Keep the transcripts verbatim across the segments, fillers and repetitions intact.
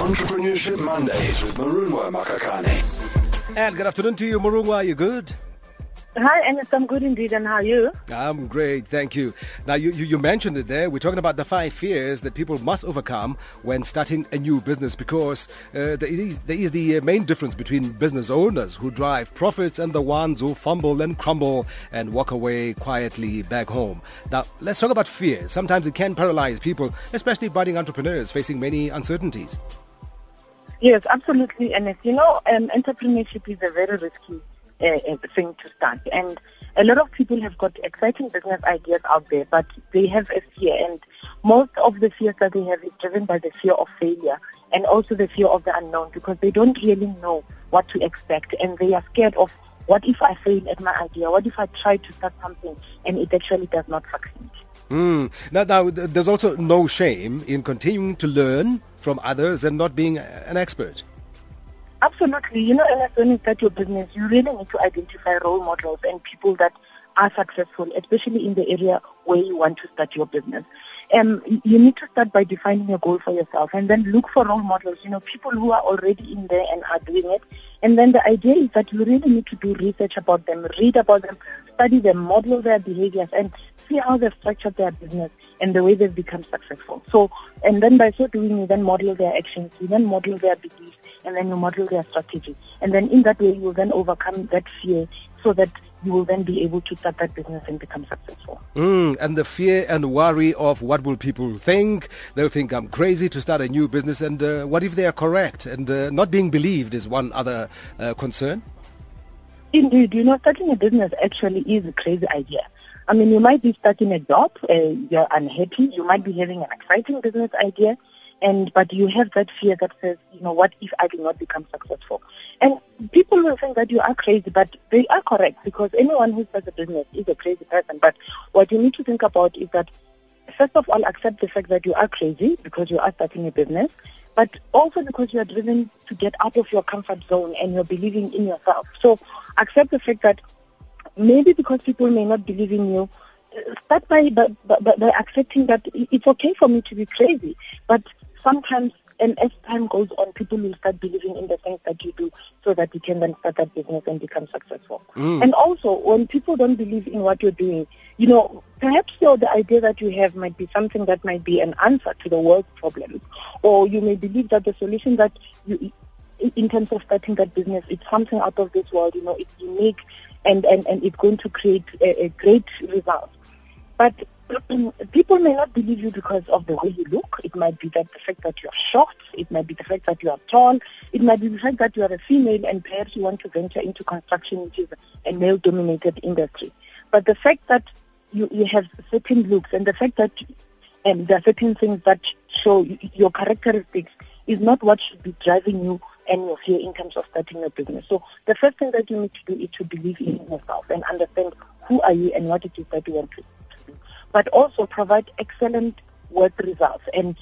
Entrepreneurship Mondays with Morongwa Makakane. And good afternoon to you, Morongwa. Are you good? Hi, and I'm good indeed. And how are you? I'm great, thank you. Now, you, you, you mentioned it there. We're talking about the five fears that people must overcome when starting a new business, because uh, there is, there is the main difference between business owners who drive profits and the ones who fumble and crumble and walk away quietly back home. Now, let's talk about fear. Sometimes it can paralyze people, especially budding entrepreneurs facing many uncertainties. Yes, absolutely. And if you know, um, entrepreneurship is a very risky Uh, thing to start, and a lot of people have got exciting business ideas out there, but they have a fear, and most of the fears that they have is driven by the fear of failure and also the fear of the unknown, because they don't really know what to expect, and they are scared of, what if I fail at my idea? What if I try to start something and it actually does not succeed? Mm. Now, now, there's also no shame in continuing to learn from others and not being an expert. Absolutely. You know, and as soon as you start your business, you really need to identify role models and people that are successful, especially in the area where you want to start your business. Um, you need to start by defining your goal for yourself, and then look for role models, you know, people who are already in there and are doing it. And then the idea is that you really need to do research about them, read about them, study them, model their behaviors, and see how they've structured their business and the way they've become successful. So, and then by so doing, you then model their actions, you then model their beliefs, and then you model their strategy. And then in that way, you will then overcome that fear, so that you will then be able to start that business and become successful. Mm, and the fear and worry of, what will people think? They'll think I'm crazy to start a new business, and uh, what if they are correct? And uh, not being believed is one other uh, concern. Indeed, you know, starting a business actually is a crazy idea. I mean, you might be starting a job, uh, you're unhappy, you might be having an exciting business idea, and but you have that fear that says, you know, what if I do not become successful? And people will think that you are crazy, but they are correct, because anyone who starts a business is a crazy person. But what you need to think about is that, first of all, accept the fact that you are crazy because you are starting a business, but also because you are driven to get out of your comfort zone and you're believing in yourself. So accept the fact that maybe because people may not believe in you, start by, by, by, by accepting that it's okay for me to be crazy, but sometimes, and as time goes on, people will start believing in the things that you do, so that you can then start that business and become successful. Mm. And also, when people don't believe in what you're doing, you know, perhaps you know, the idea that you have might be something that might be an answer to the world's problems, or you may believe that the solution that you, in terms of starting that business, it's something out of this world, you know, it's unique, and, and, and it's going to create a, a great result. But people may not believe you because of the way you look. It might be that the fact that you are short. It might be the fact that you are tall. It might be the fact that you are a female and perhaps you want to venture into construction, which is a male-dominated industry. But the fact that you, you have certain looks and the fact that um, there are certain things that show your characteristics is not what should be driving you and your fear in terms of starting your business. So the first thing that you need to do is to believe in yourself and understand who are you and what it is that you want to do. But also provide excellent work results and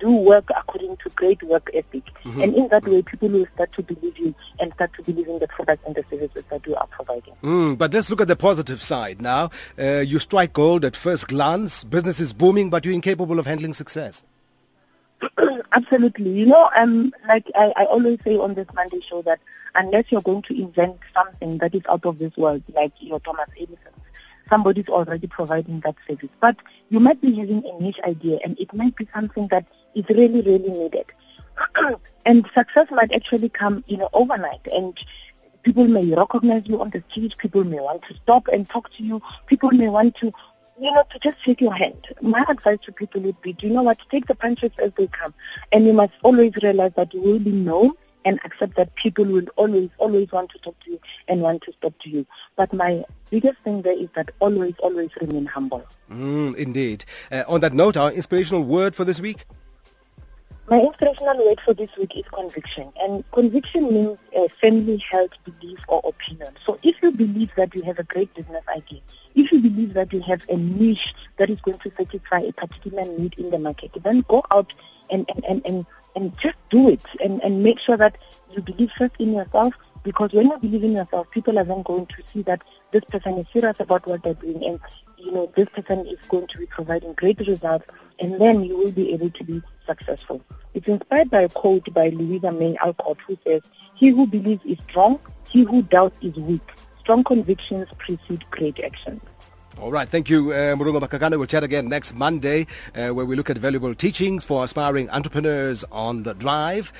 do work according to great work ethic. Mm-hmm. And in that way, people will start to believe you and start to believe in the products and the services that you are providing. Mm, but let's look at the positive side now. Uh, you strike gold at first glance. Business is booming, but you're incapable of handling success. Absolutely. You know, um, like I, I always say on this Monday show, that unless you're going to invent something that is out of this world, like your Thomas Edison, somebody's already providing that service. But you might be having a niche idea, and it might be something that is really, really needed. And success might actually come, you know, overnight. And people may recognize you on the street. People may want to stop and talk to you. People may want to, you know, to just shake your hand. My advice to people would be, do you know what, take the punches as they come. And you must always realize that you will be known, and accept that people will always, always want to talk to you and want to talk to you. But my biggest thing there is that always, always remain humble. Mm, indeed. Uh, on that note, our inspirational word for this week? My inspirational word for this week is conviction. And conviction means uh, firmly held belief or opinion. So if you believe that you have a great business idea, if you believe that you have a niche that is going to satisfy a particular need in the market, then go out and, and, and, and And just do it, and, and make sure that you believe first in yourself, because when you believe in yourself, people are then going to see that this person is serious about what they're doing, and you know this person is going to be providing great results, and then you will be able to be successful. It's inspired by a quote by Louisa May Alcott who says, "He who believes is strong, he who doubts is weak. Strong convictions precede great actions." All right, thank you, uh, Morongwa Makakane. We'll chat again next Monday uh, where we look at valuable teachings for aspiring entrepreneurs on the drive.